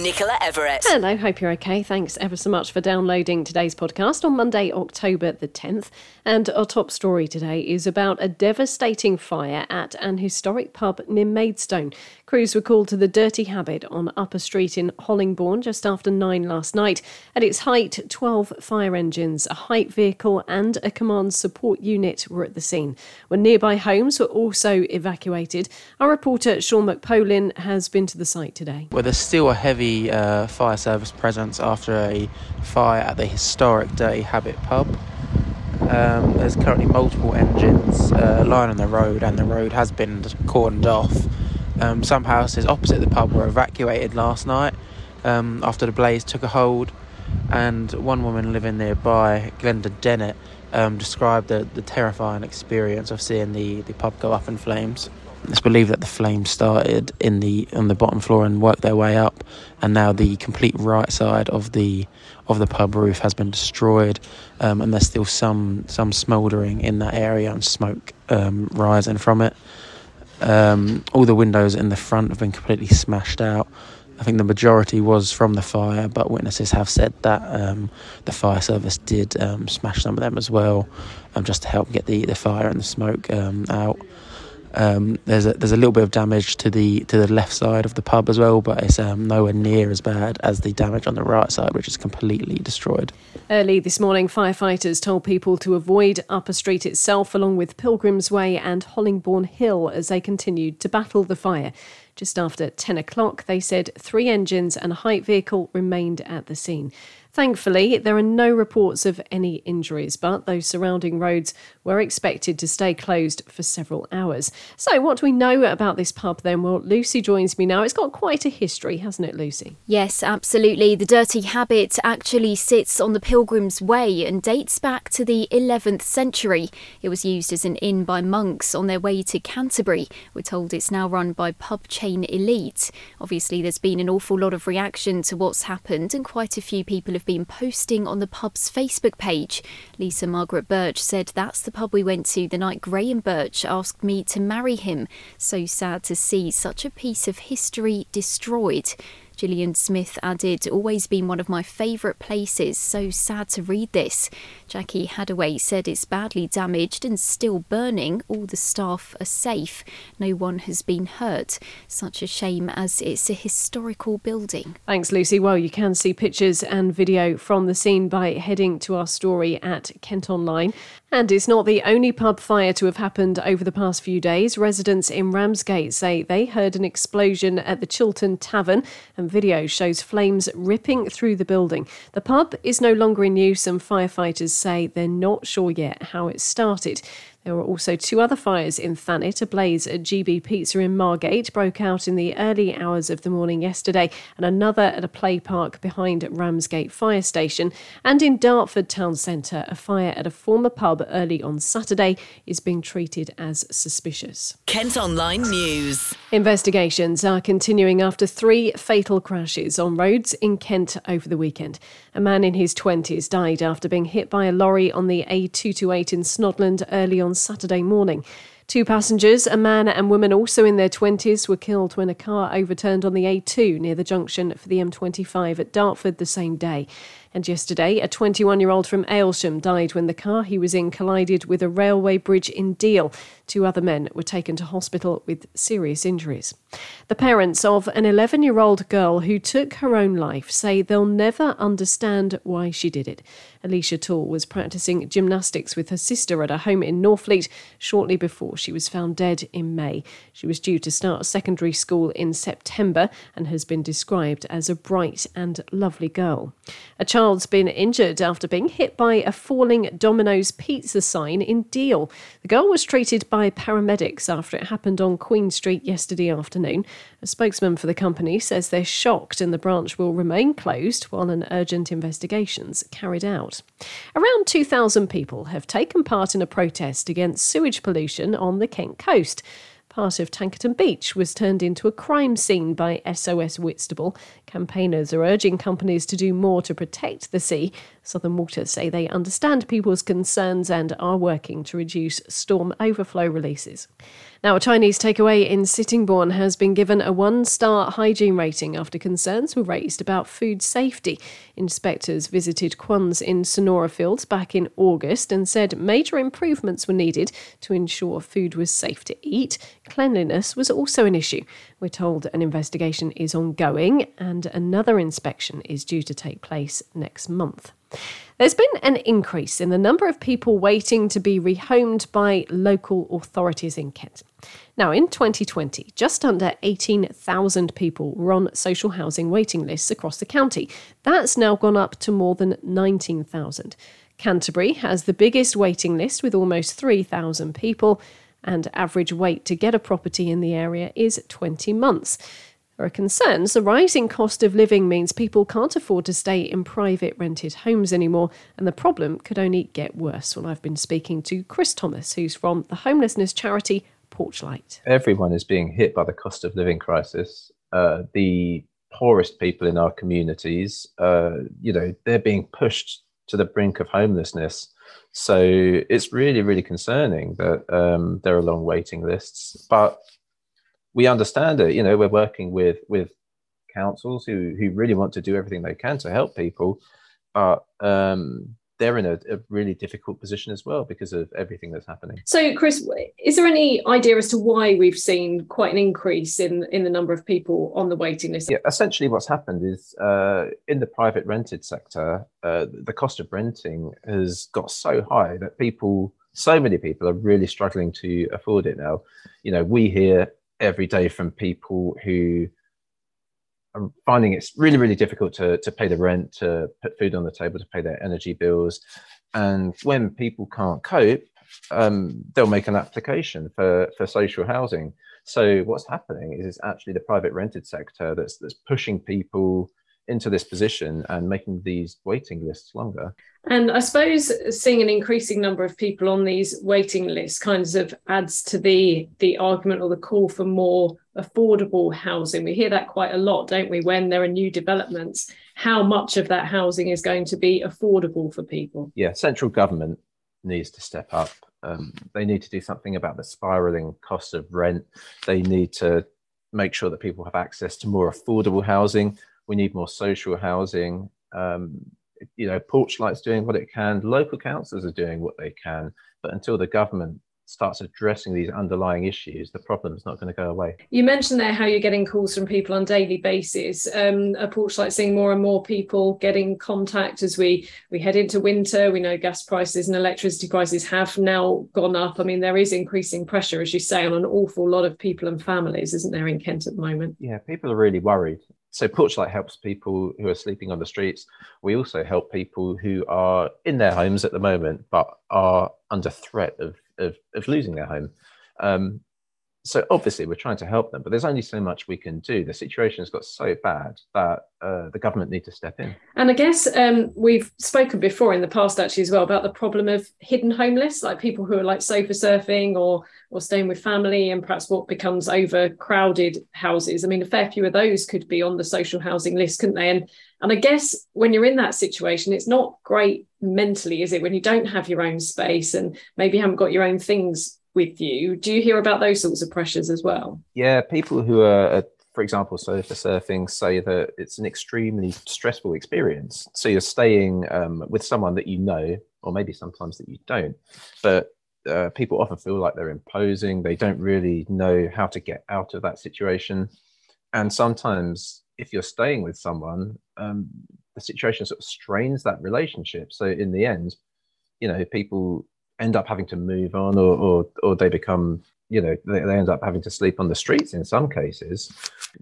Nicola Everett. Hello, hope you're okay. Thanks ever so much for downloading today's podcast on Monday, October the 10th. And our top story today is about a devastating fire at an historic pub near Maidstone. Crews were called to the Dirty Habit on Upper Street in Hollingbourne just after 9 last night. At its height, 12 fire engines, a height vehicle and a command support unit were at the scene. When nearby homes were also evacuated, our reporter Sean McPolin has been to the site today. Well, there's still a heavy fire service presence after a fire at the historic Dirty Habit pub. There's currently multiple engines lying on the road, and the road has been cordoned off. Some houses opposite the pub were evacuated last night after the blaze took a hold, and one woman living nearby, Glenda Dennett, described the terrifying experience of seeing the pub go up in flames. It's believed that the flames started on the bottom floor and worked their way up, and now the complete right side of the pub roof has been destroyed, and there's still some smouldering in that area and smoke rising from it. All the windows in the front have been completely smashed out. I think the majority was from the fire, but witnesses have said that the fire service did smash some of them as well, just to help get the fire and the smoke out. There's a little bit of damage to the left side of the pub as well, but it's nowhere near as bad as the damage on the right side, which is completely destroyed. Early this morning, firefighters told people to avoid Upper Street itself, along with Pilgrim's Way and Hollingbourne Hill, as they continued to battle the fire. Just after 10 o'clock, they said 3 engines and a height vehicle remained at the scene. Thankfully, there are no reports of any injuries, but those surrounding roads were expected to stay closed for several hours. So what do we know about this pub then? Well, Lucy joins me now. It's got quite a history, hasn't it, Lucy? Yes, absolutely. The Dirty Habit actually sits on the Pilgrim's Way and dates back to the 11th century. It was used as an inn by monks on their way to Canterbury. We're told it's now run by pub chain Elite. Obviously, there's been an awful lot of reaction to what's happened, and quite a few people have been posting on the pub's Facebook page. Lisa Margaret Birch said, "That's the pub we went to the night Graham Birch asked me to marry him. So sad to see such a piece of history destroyed." Gillian Smith added, "Always been one of my favourite places, so sad to read this." Jackie Hadaway said, "It's badly damaged and still burning. All the staff are safe. No one has been hurt. Such a shame as it's a historical building." Thanks, Lucy. Well, you can see pictures and video from the scene by heading to our story at Kent Online. And it's not the only pub fire to have happened over the past few days. Residents in Ramsgate say they heard an explosion at the Chilton Tavern, and video shows flames ripping through the building. The pub is no longer in use, and firefighters say they're not sure yet how it started. There were also 2 other fires in Thanet. A blaze at GB Pizza in Margate broke out in the early hours of the morning yesterday, and another at a play park behind Ramsgate Fire Station. And in Dartford town centre, a fire at a former pub early on Saturday is being treated as suspicious. Kent Online News. Investigations are continuing after 3 fatal crashes on roads in Kent over the weekend. A man in his 20s died after being hit by a lorry on the A228 in Snodland early on Saturday morning. 2 passengers, a man and woman also in their 20s, were killed when a car overturned on the A2 near the junction for the M25 at Dartford the same day. And yesterday, a 21-year-old from Aylesham died when the car he was in collided with a railway bridge in Deal. 2 other men were taken to hospital with serious injuries. The parents of an 11-year-old girl who took her own life say they'll never understand why she did it. Alicia Tall was practising gymnastics with her sister at her home in Northfleet shortly before she was found dead in May. She was due to start secondary school in September and has been described as a bright and lovely girl. A child's been injured after being hit by a falling Domino's pizza sign in Deal. The girl was treated by paramedics after it happened on Queen Street yesterday afternoon. A spokesman for the company says they're shocked and the branch will remain closed while an urgent investigation's carried out. Around 2,000 people have taken part in a protest against sewage pollution on the Kent coast. part of Tankerton Beach was turned into a crime scene by SOS Whitstable. Campaigners are urging companies to do more to protect the sea. Southern Water say they understand people's concerns and are working to reduce storm overflow releases. Now, a Chinese takeaway in Sittingbourne has been given a 1-star hygiene rating after concerns were raised about food safety. Inspectors visited Quan's in Sonora Fields back in August and said major improvements were needed to ensure food was safe to eat. Cleanliness was also an issue. We're told an investigation is ongoing and another inspection is due to take place next month. There's been an increase in the number of people waiting to be rehomed by local authorities in Kent. Now, in 2020, just under 18,000 people were on social housing waiting lists across the county. That's now gone up to more than 19,000. Canterbury has the biggest waiting list with almost 3,000 people, and average wait to get a property in the area is 20 months. There are concerns the rising cost of living means people can't afford to stay in private rented homes anymore, and the problem could only get worse. Well, I've been speaking to Chris Thomas, who's from the homelessness charity Porchlight. Everyone is being hit by the cost of living crisis. The poorest people in our communities, they're being pushed to the brink of homelessness. So it's really, really concerning that there are long waiting lists, but we understand it. We're working with councils who really want to do everything they can to help people, but they're in a really difficult position as well because of everything that's happening. So, Chris, is there any idea as to why we've seen quite an increase in the number of people on the waiting list? Yeah, essentially what's happened is in the private rented sector, the cost of renting has got so high that so many people are really struggling to afford it now. We hear every day from people who are finding it's really, really difficult to pay the rent, to put food on the table, to pay their energy bills. And when people can't cope, they'll make an application for social housing. So what's happening is it's actually the private rented sector that's pushing people into this position and making these waiting lists longer. And I suppose seeing an increasing number of people on these waiting lists kind of adds to the argument or the call for more affordable housing. We hear that quite a lot, don't we, when there are new developments, how much of that housing is going to be affordable for people? Yeah, central government needs to step up. They need to do something about the spiralling cost of rent. They need to make sure that people have access to more affordable housing. We need more social housing. Porchlight's doing what it can. Local councils are doing what they can. But until the government starts addressing these underlying issues, the problem's not going to go away. You mentioned there how you're getting calls from people on a daily basis. At Porchlight, seeing more and more people getting contact as we head into winter. We know gas prices and electricity prices have now gone up. I mean, there is increasing pressure, as you say, on an awful lot of people and families, isn't there, in Kent at the moment? Yeah, people are really worried. So Porchlight helps people who are sleeping on the streets. We also help people who are in their homes at the moment but are under threat of losing their home. So obviously we're trying to help them, but there's only so much we can do. The situation has got so bad that the government need to step in. And I guess we've spoken before in the past actually as well about the problem of hidden homeless, like people who are like sofa surfing or staying with family and perhaps what becomes overcrowded houses. I mean, a fair few of those could be on the social housing list, couldn't they? And I guess when you're in that situation, it's not great mentally, is it? When you don't have your own space and maybe haven't got your own things with you. Do you hear about those sorts of pressures as well? Yeah, people who are, for example, sofa surfing say that it's an extremely stressful experience. So you're staying with someone that you know, or maybe sometimes that you don't, but people often feel like they're imposing. They don't really know how to get out of that situation. And sometimes if you're staying with someone, the situation sort of strains that relationship. So in the end, people end up having to move on or they become, they end up having to sleep on the streets in some cases.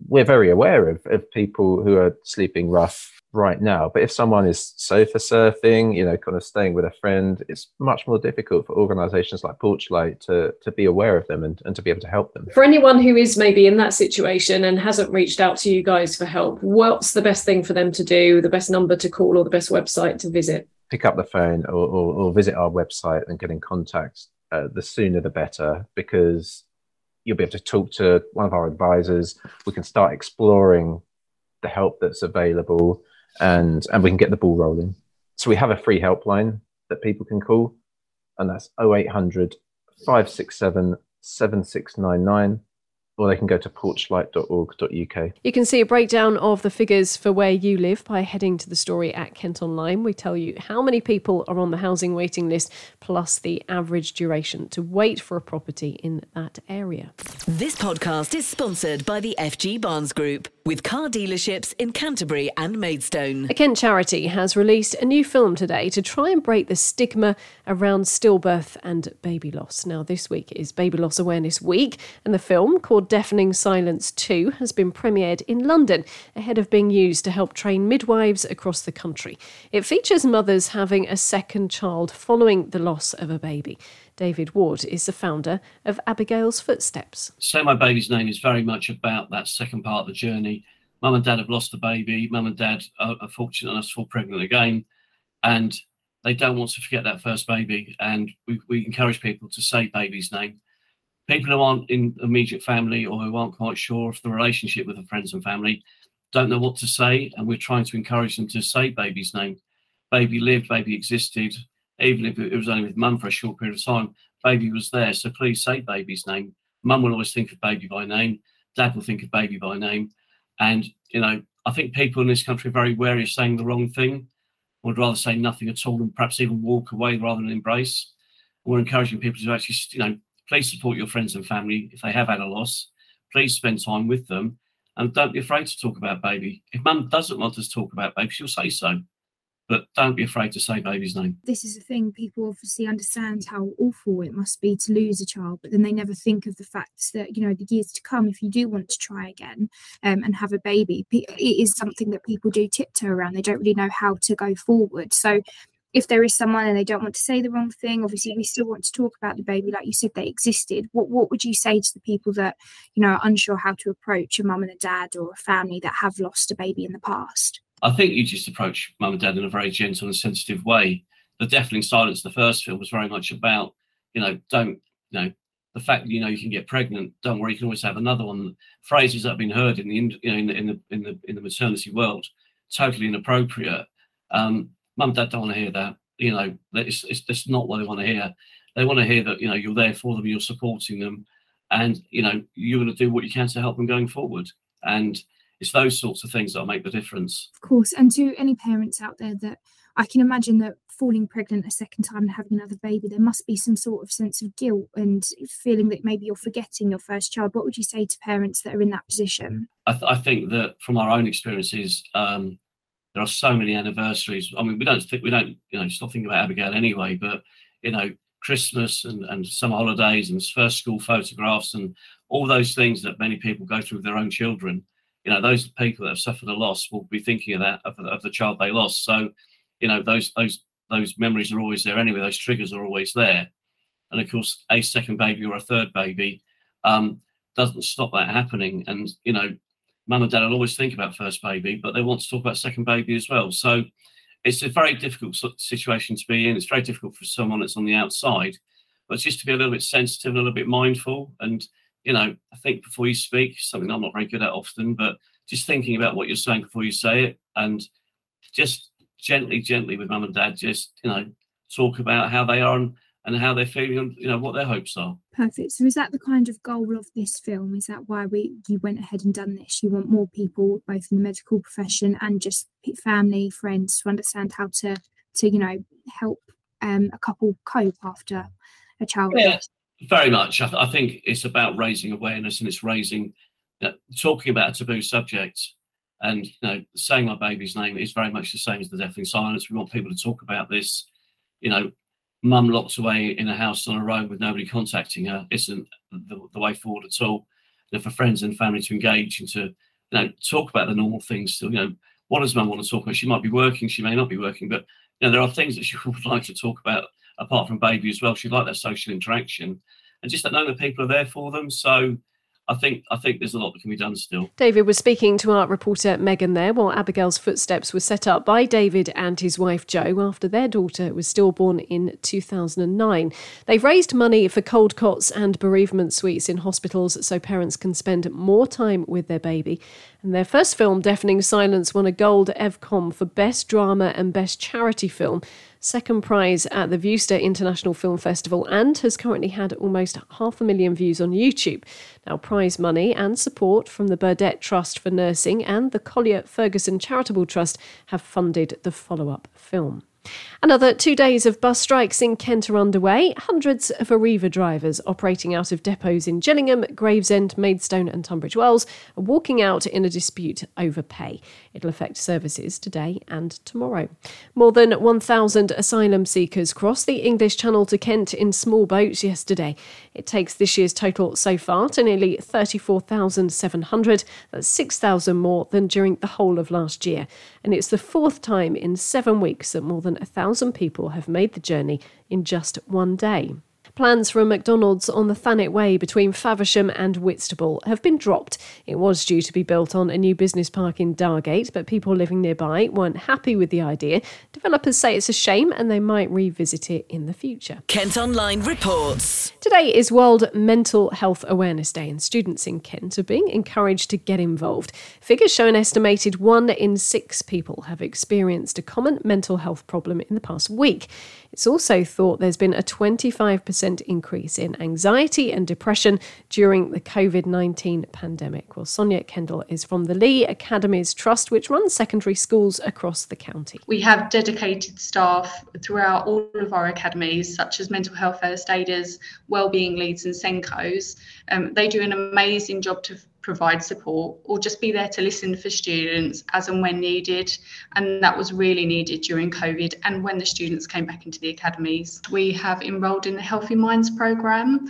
We're very aware of people who are sleeping rough right now. But if someone is sofa surfing, kind of staying with a friend, it's much more difficult for organisations like Porchlight to be aware of them and to be able to help them. For anyone who is maybe in that situation and hasn't reached out to you guys for help, what's the best thing for them to do, the best number to call or the best website to visit? Pick up the phone or visit our website and get in contact. The sooner the better, because you'll be able to talk to one of our advisors. We can start exploring the help that's available, and we can get the ball rolling. So we have a free helpline that people can call, and that's 0800 567 7699. Or they can go to porchlight.org.uk. You can see a breakdown of the figures for where you live by heading to the story at Kent Online. We tell you how many people are on the housing waiting list, plus the average duration to wait for a property in that area. This podcast is sponsored by the FG Barnes Group, with car dealerships in Canterbury and Maidstone. A Kent charity has released a new film today to try and break the stigma around stillbirth and baby loss. Now, this week is Baby Loss Awareness Week, and the film, called Deafening Silence 2, has been premiered in London ahead of being used to help train midwives across the country. It features mothers having a second child following the loss of a baby. David Ward is the founder of Abigail's Footsteps. Say My Baby's Name is very much about that second part of the journey. Mum and Dad have lost the baby. Mum and Dad are fortunate enough to fall pregnant again, and they don't want to forget that first baby. And we encourage people to say baby's name. People who aren't in immediate family, or who aren't quite sure of the relationship with their friends and family, don't know what to say, and we're trying to encourage them to say baby's name. Baby lived, baby existed. Even if it was only with mum for a short period of time, baby was there. So please say baby's name. Mum will always think of baby by name. Dad will think of baby by name. And, you know, I think people in this country are very wary of saying the wrong thing. I would rather say nothing at all and perhaps even walk away rather than embrace. We're encouraging people to actually, you know, please support your friends and family if they have had a loss. Please spend time with them. And don't be afraid to talk about baby. If mum doesn't want us to talk about baby, she'll say so. But don't be afraid to say baby's name. This is the thing, people obviously understand how awful it must be to lose a child, but then they never think of the fact that, you know, the years to come, if you do want to try again and have a baby, it is something that people do tiptoe around. They don't really know how to go forward. So if there is someone and they don't want to say the wrong thing, obviously we still want to talk about the baby. Like you said, they existed. What would you say to the people that, you know, are unsure how to approach a mum and a dad or a family that have lost a baby in the past? I think you just approach mum and dad in a very gentle and sensitive way. The Deafening Silence, the first film, was very much about, you know, don't, you know, the fact that you know you can get pregnant. Don't worry, you can always have another one. Phrases that have been heard in the, you know, in the maternity world, totally inappropriate. Mum and dad don't want to hear that. You know, it's not what they want to hear. They want to hear that, you know, you're there for them, you're supporting them, and you know you're going to do what you can to help them going forward. And it's those sorts of things that make the difference. Of course. And to any parents out there, that I can imagine that falling pregnant a second time and having another baby, there must be some sort of sense of guilt and feeling that maybe you're forgetting your first child. What would you say to parents that are in that position? I think that from our own experiences, there are so many anniversaries. I mean, we don't, you know, stop thinking about Abigail anyway, but, you know, Christmas and summer holidays and first school photographs and all those things that many people go through with their own children. You know, those people that have suffered a loss will be thinking of that, of the child they lost. So, you know, those memories are always there anyway. Those triggers are always there. And, of course, a second baby or a third baby doesn't stop that happening. And, you know, mum and dad will always think about first baby, but they want to talk about second baby as well. So it's a very difficult situation to be in. It's very difficult for someone that's on the outside. But it's just to be a little bit sensitive and a little bit mindful, and you know, I think before you speak, something I'm not very good at often, but just thinking about what you're saying before you say it, and just gently with mum and dad, just, you know, talk about how they are and how they're feeling and, you know, what their hopes are. Perfect. So is that the kind of goal of this film? Is that why you went ahead and done this? You want more people, both in the medical profession and just family, friends, to understand how to you know, help a couple cope after a child. Yeah. Very much. I think it's about raising awareness, and it's raising, you know, talking about a taboo subject, and, you know, saying my baby's name is very much the same as the Deafening Silence. We want people to talk about this. You know, mum locked away in a house on her own with nobody contacting her isn't the way forward at all. You know, for friends and family to engage and to, you know, talk about the normal things. So, you know, what does mum want to talk about? She might be working, she may not be working, but, you know, there are things that she would like to talk about apart from baby as well. She'd like that social interaction, and just that knowing that people are there for them. So I think there's a lot that can be done still. David was speaking to our reporter Megan there while Abigail's Footsteps was set up by David and his wife Jo after their daughter was stillborn in 2009. They've raised money for cold cots and bereavement suites in hospitals so parents can spend more time with their baby. And their first film, Deafening Silence, won a gold EVCOM for Best Drama and Best Charity Film, second prize at the Vewster International Film Festival, and has currently had almost 500,000 views on YouTube. Now, prize money and support from the Burdett Trust for Nursing and the Collier Ferguson Charitable Trust have funded the follow-up film. Another 2 days of bus strikes in Kent are underway. Hundreds of Arriva drivers operating out of depots in Gillingham, Gravesend, Maidstone and Tunbridge Wells are walking out in a dispute over pay. It'll affect services today and tomorrow. More than 1,000 asylum seekers crossed the English Channel to Kent in small boats yesterday. It takes this year's total so far to nearly 34,700. That's 6,000 more than during the whole of last year. And it's the fourth time in 7 weeks that more than 1,000 people have made the journey in just 1 day. Plans for a McDonald's on the Thanet Way between Faversham and Whitstable have been dropped. It was due to be built on a new business park in Margate, but people living nearby weren't happy with the idea. Developers say it's a shame and they might revisit it in the future. Kent Online reports. Today is World Mental Health Awareness Day and students in Kent are being encouraged to get involved. Figures show an estimated 1 in 6 people have experienced a common mental health problem in the past week. It's also thought there's been a 25% increase in anxiety and depression during the COVID-19 pandemic. Well, Sonia Kendall is from the Lee Academies Trust, which runs secondary schools across the county. We have dedicated staff throughout all of our academies, such as mental health first aiders, wellbeing leads and Senkos. They do an amazing job to provide support or just be there to listen for students as and when needed, and that was really needed during COVID and when the students came back into the academies. We have enrolled in the Healthy Minds programme.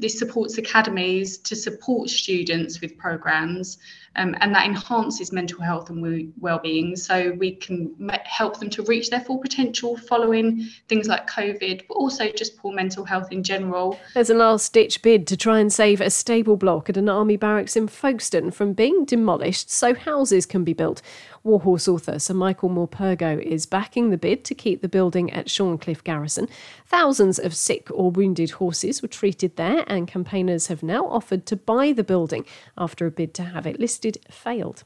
This supports academies to support students with programmes, and that enhances mental health and wellbeing, so we can help them to reach their full potential following things like COVID, but also just poor mental health in general. There's a last-ditch bid to try and save a stable block at an army barracks in Folkestone from being demolished so houses can be built. Warhorse author Sir Michael Morpurgo is backing the bid to keep the building at Shorncliffe Garrison. Thousands of sick or wounded horses were treated there, and campaigners have now offered to buy the building after a bid to have it listed failed.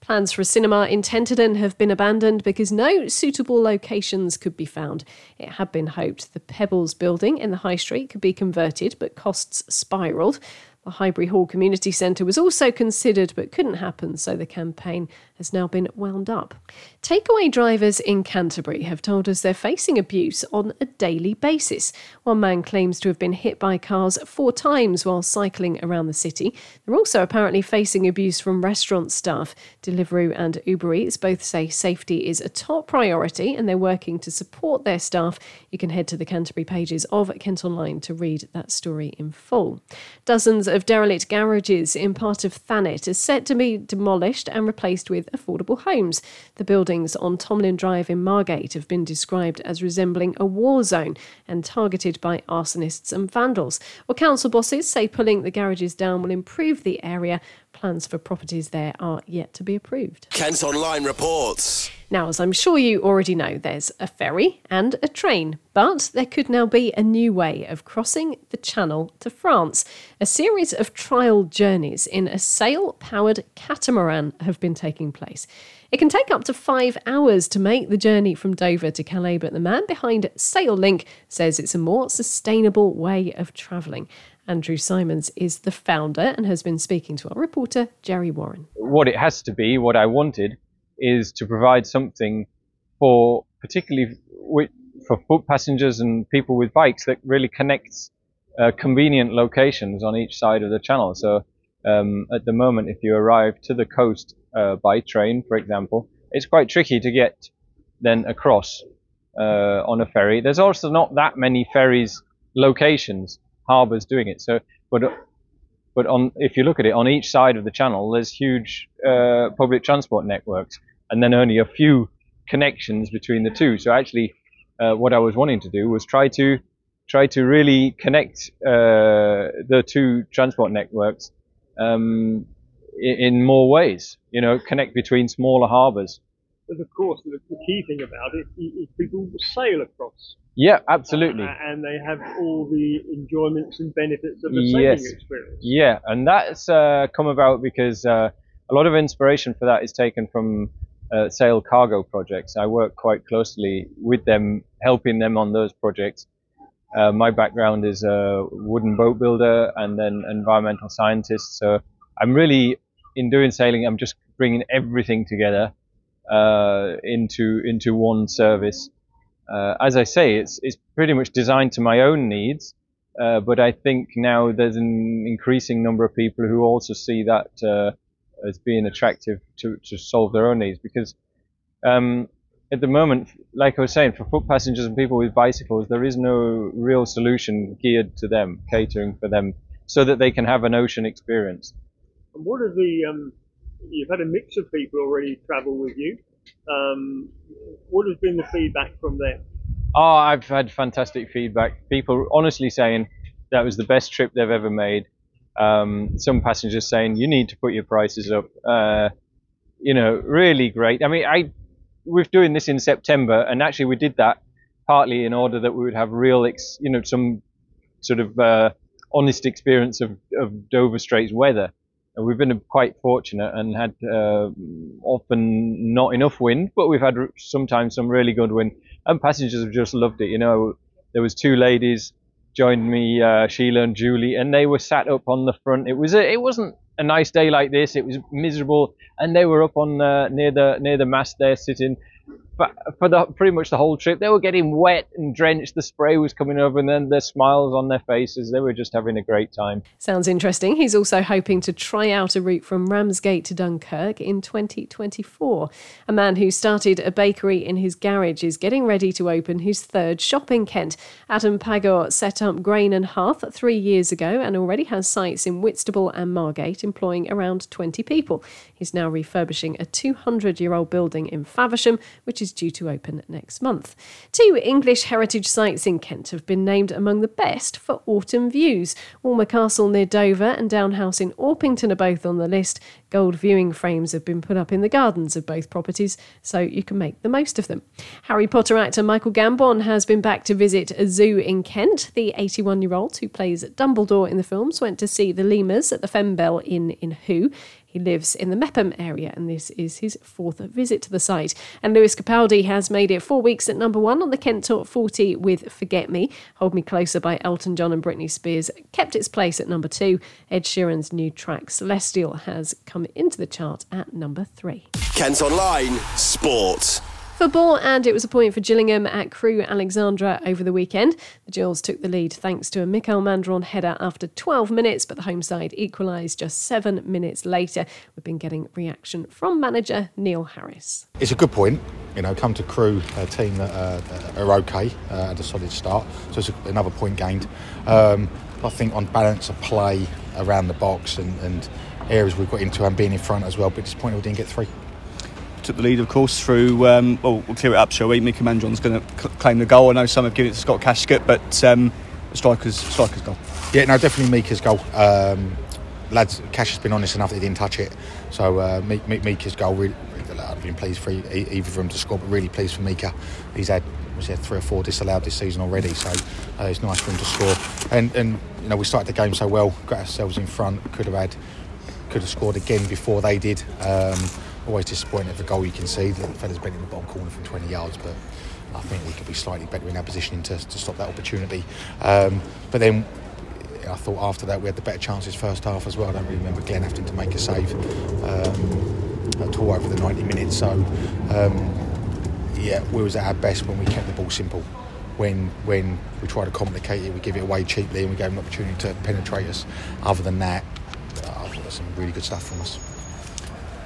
Plans for a cinema in Tenterden have been abandoned because no suitable locations could be found. It had been hoped the Pebbles building in the High Street could be converted, but costs spiralled. The Highbury Hall Community Centre was also considered but couldn't happen, so the campaign has now been wound up. Takeaway drivers in Canterbury have told us they're facing abuse on a daily basis. One man claims to have been hit by cars 4 times while cycling around the city. They're also apparently facing abuse from restaurant staff. Deliveroo and Uber Eats both say safety is a top priority and they're working to support their staff. You can head to the Canterbury pages of Kent Online to read that story in full. Dozens of derelict garages in part of Thanet are set to be demolished and replaced with affordable homes. The buildings on Tomlin Drive in Margate have been described as resembling a war zone and targeted by arsonists and vandals. Well, council bosses say pulling the garages down will improve the area. Plans for properties there are yet to be approved. Kent Online reports. Now, as I'm sure you already know, there's a ferry and a train, but there could now be a new way of crossing the Channel to France. A series of trial journeys in a sail-powered catamaran have been taking place. It can take up to 5 hours to make the journey from Dover to Calais, but the man behind SailLink says it's a more sustainable way of travelling. Andrew Simons is the founder and has been speaking to our reporter, Jerry Warren. What it has to be, what I wanted, is to provide something for particularly for foot passengers and people with bikes that really connects convenient locations on each side of the channel. So at the moment, if you arrive to the coast by train, for example, it's quite tricky to get then across on a ferry. There's also not that many ferries locations, harbours doing it. So, but on, if you look at it, on each side of the channel, there's huge public transport networks and then only a few connections between the two. So actually, what I was wanting to do was try to really connect the two transport networks in more ways, you know, connect between smaller harbours. But of course, the key thing about it is people will sail across. Yeah, absolutely. And they have all the enjoyments and benefits of the sailing experience. Yeah, and that's come about because a lot of inspiration for that is taken from sail cargo projects. I work quite closely with them, helping them on those projects. My background is a wooden boat builder and then environmental scientist. So I'm really, in doing sailing, I'm just bringing everything together into one service. As I say, it's pretty much designed to my own needs, but I think now there's an increasing number of people who also see that as being attractive to solve their own needs, because at the moment, like I was saying, for foot passengers and people with bicycles, there is no real solution geared to them, catering for them, so that they can have an ocean experience. And what are the, you've had a mix of people already travel with you. What has been the feedback from them? Oh, I've had fantastic feedback. People honestly saying that was the best trip they've ever made. Some passengers saying you need to put your prices up. You know, really great. I mean, we're doing this in September, and actually we did that partly in order that we would have real, some sort of honest experience of Dover Straits weather. We've been quite fortunate and had often not enough wind, but we've had sometimes some really good wind, and passengers have just loved it. You know, there was two ladies joined me, Sheila and Julie, and they were sat up on the front. It wasn't a nice day like this. It was miserable, and they were up on the, near the mast there sitting. But for pretty much the whole trip, they were getting wet and drenched. The spray was coming over, and then their smiles on their faces. They were just having a great time. Sounds interesting. He's also hoping to try out a route from Ramsgate to Dunkirk in 2024. A man who started a bakery in his garage is getting ready to open his third shop in Kent. Adam Pagor set up Grain and Hearth 3 years ago and already has sites in Whitstable and Margate, employing around 20 people. He's now refurbishing a 200-year-old building in Faversham, which is due to open next month. Two English heritage sites in Kent have been named among the best for autumn views. Walmer Castle near Dover and Down House in Orpington are both on the list. Gold viewing frames have been put up in the gardens of both properties, so you can make the most of them. Harry Potter actor Michael Gambon has been back to visit a zoo in Kent. The 81-year-old who plays Dumbledore in the films went to see the lemurs at the Fembell Inn in Hoo. He lives in the Mepham area, and this is his fourth visit to the site. And Lewis Capaldi has made it 4 weeks at #1 on the Kent Top 40 with Forget Me. Hold Me Closer by Elton John and Britney Spears kept its place at #2. Ed Sheeran's new track Celestial has come into the chart at #3. Kent Online Sports. For Ball, and it was a point for Gillingham at Crewe Alexandra over the weekend. The Jills took the lead thanks to a Mikael Mandron header after 12 minutes, but the home side equalised just 7 minutes later. We've been getting reaction from manager Neil Harris. It's a good point. You know, come to Crewe, a team that are OK, had a solid start, so it's another point gained. I think on balance of play around the box and areas we've got into and being in front as well, but disappointed we didn't get three. Took the lead, of course, through, we'll clear it up, shall we? Mika Mandron's going to claim the goal. I know some have given it to Scott Cashkett, but striker's goal. Yeah, no, definitely Mika's goal. Lads, Cash has been honest enough that he didn't touch it. So Mika's goal, really, I've been pleased for either of them to score, but really pleased for Mika. He's had 3 or 4 disallowed this season already, so it's nice for him to score. And you know, we started the game so well, got ourselves in front, could have scored again before they did. Always disappointed at the goal you can see. The fella's been in the bottom corner from 20 yards, but I think we could be slightly better in our positioning to stop that opportunity. But then I thought after that we had the better chances first half as well. I don't really remember Glenn having to make a save at all over the 90 minutes. So, we was at our best when we kept the ball simple. When we try to complicate it, we give it away cheaply and we gave an opportunity to penetrate us. Other than that, I thought that's some really good stuff from us.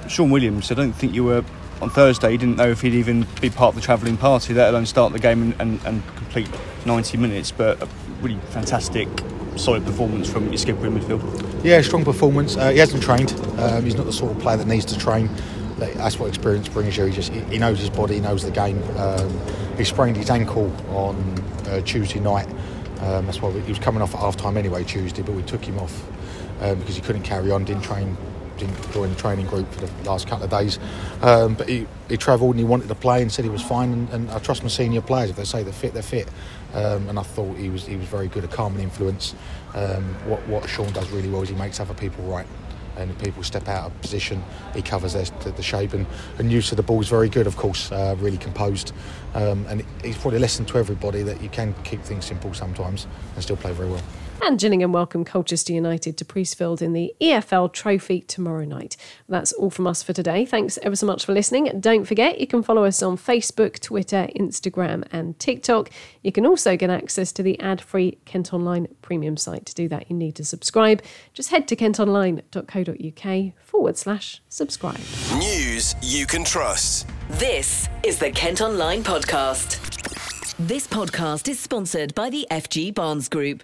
Sean Williams, I don't think you were on Thursday. You didn't know if he'd even be part of the travelling party, let alone start the game and complete 90 minutes. But a really fantastic, solid performance from your skipper in midfield. Yeah, strong performance. He hasn't trained. He's not the sort of player that needs to train. That's what experience brings you. He knows his body, he knows the game. He sprained his ankle on Tuesday night. That's why he was coming off at half time anyway Tuesday, but we took him off. because he couldn't carry on, didn't join the training group for the last couple of days. But he travelled and he wanted to play and said he was fine. And I trust my senior players. If they say they're fit, they're fit. And I thought he was very good, a calming influence. What Sean does really well is he makes other people right. And if people step out of position, he covers the shape. And use of the ball is very good, of course, really composed. And he's probably a lesson to everybody that you can keep things simple sometimes and still play very well. And Gillingham welcome Colchester United to Priestfield in the EFL Trophy tomorrow night. That's all from us for today. Thanks ever so much for listening. Don't forget, you can follow us on Facebook, Twitter, Instagram and TikTok. You can also get access to the ad-free Kent Online premium site. To do that, you need to subscribe. Just head to kentonline.co.uk/subscribe. News you can trust. This is the Kent Online podcast. This podcast is sponsored by the FG Barnes Group,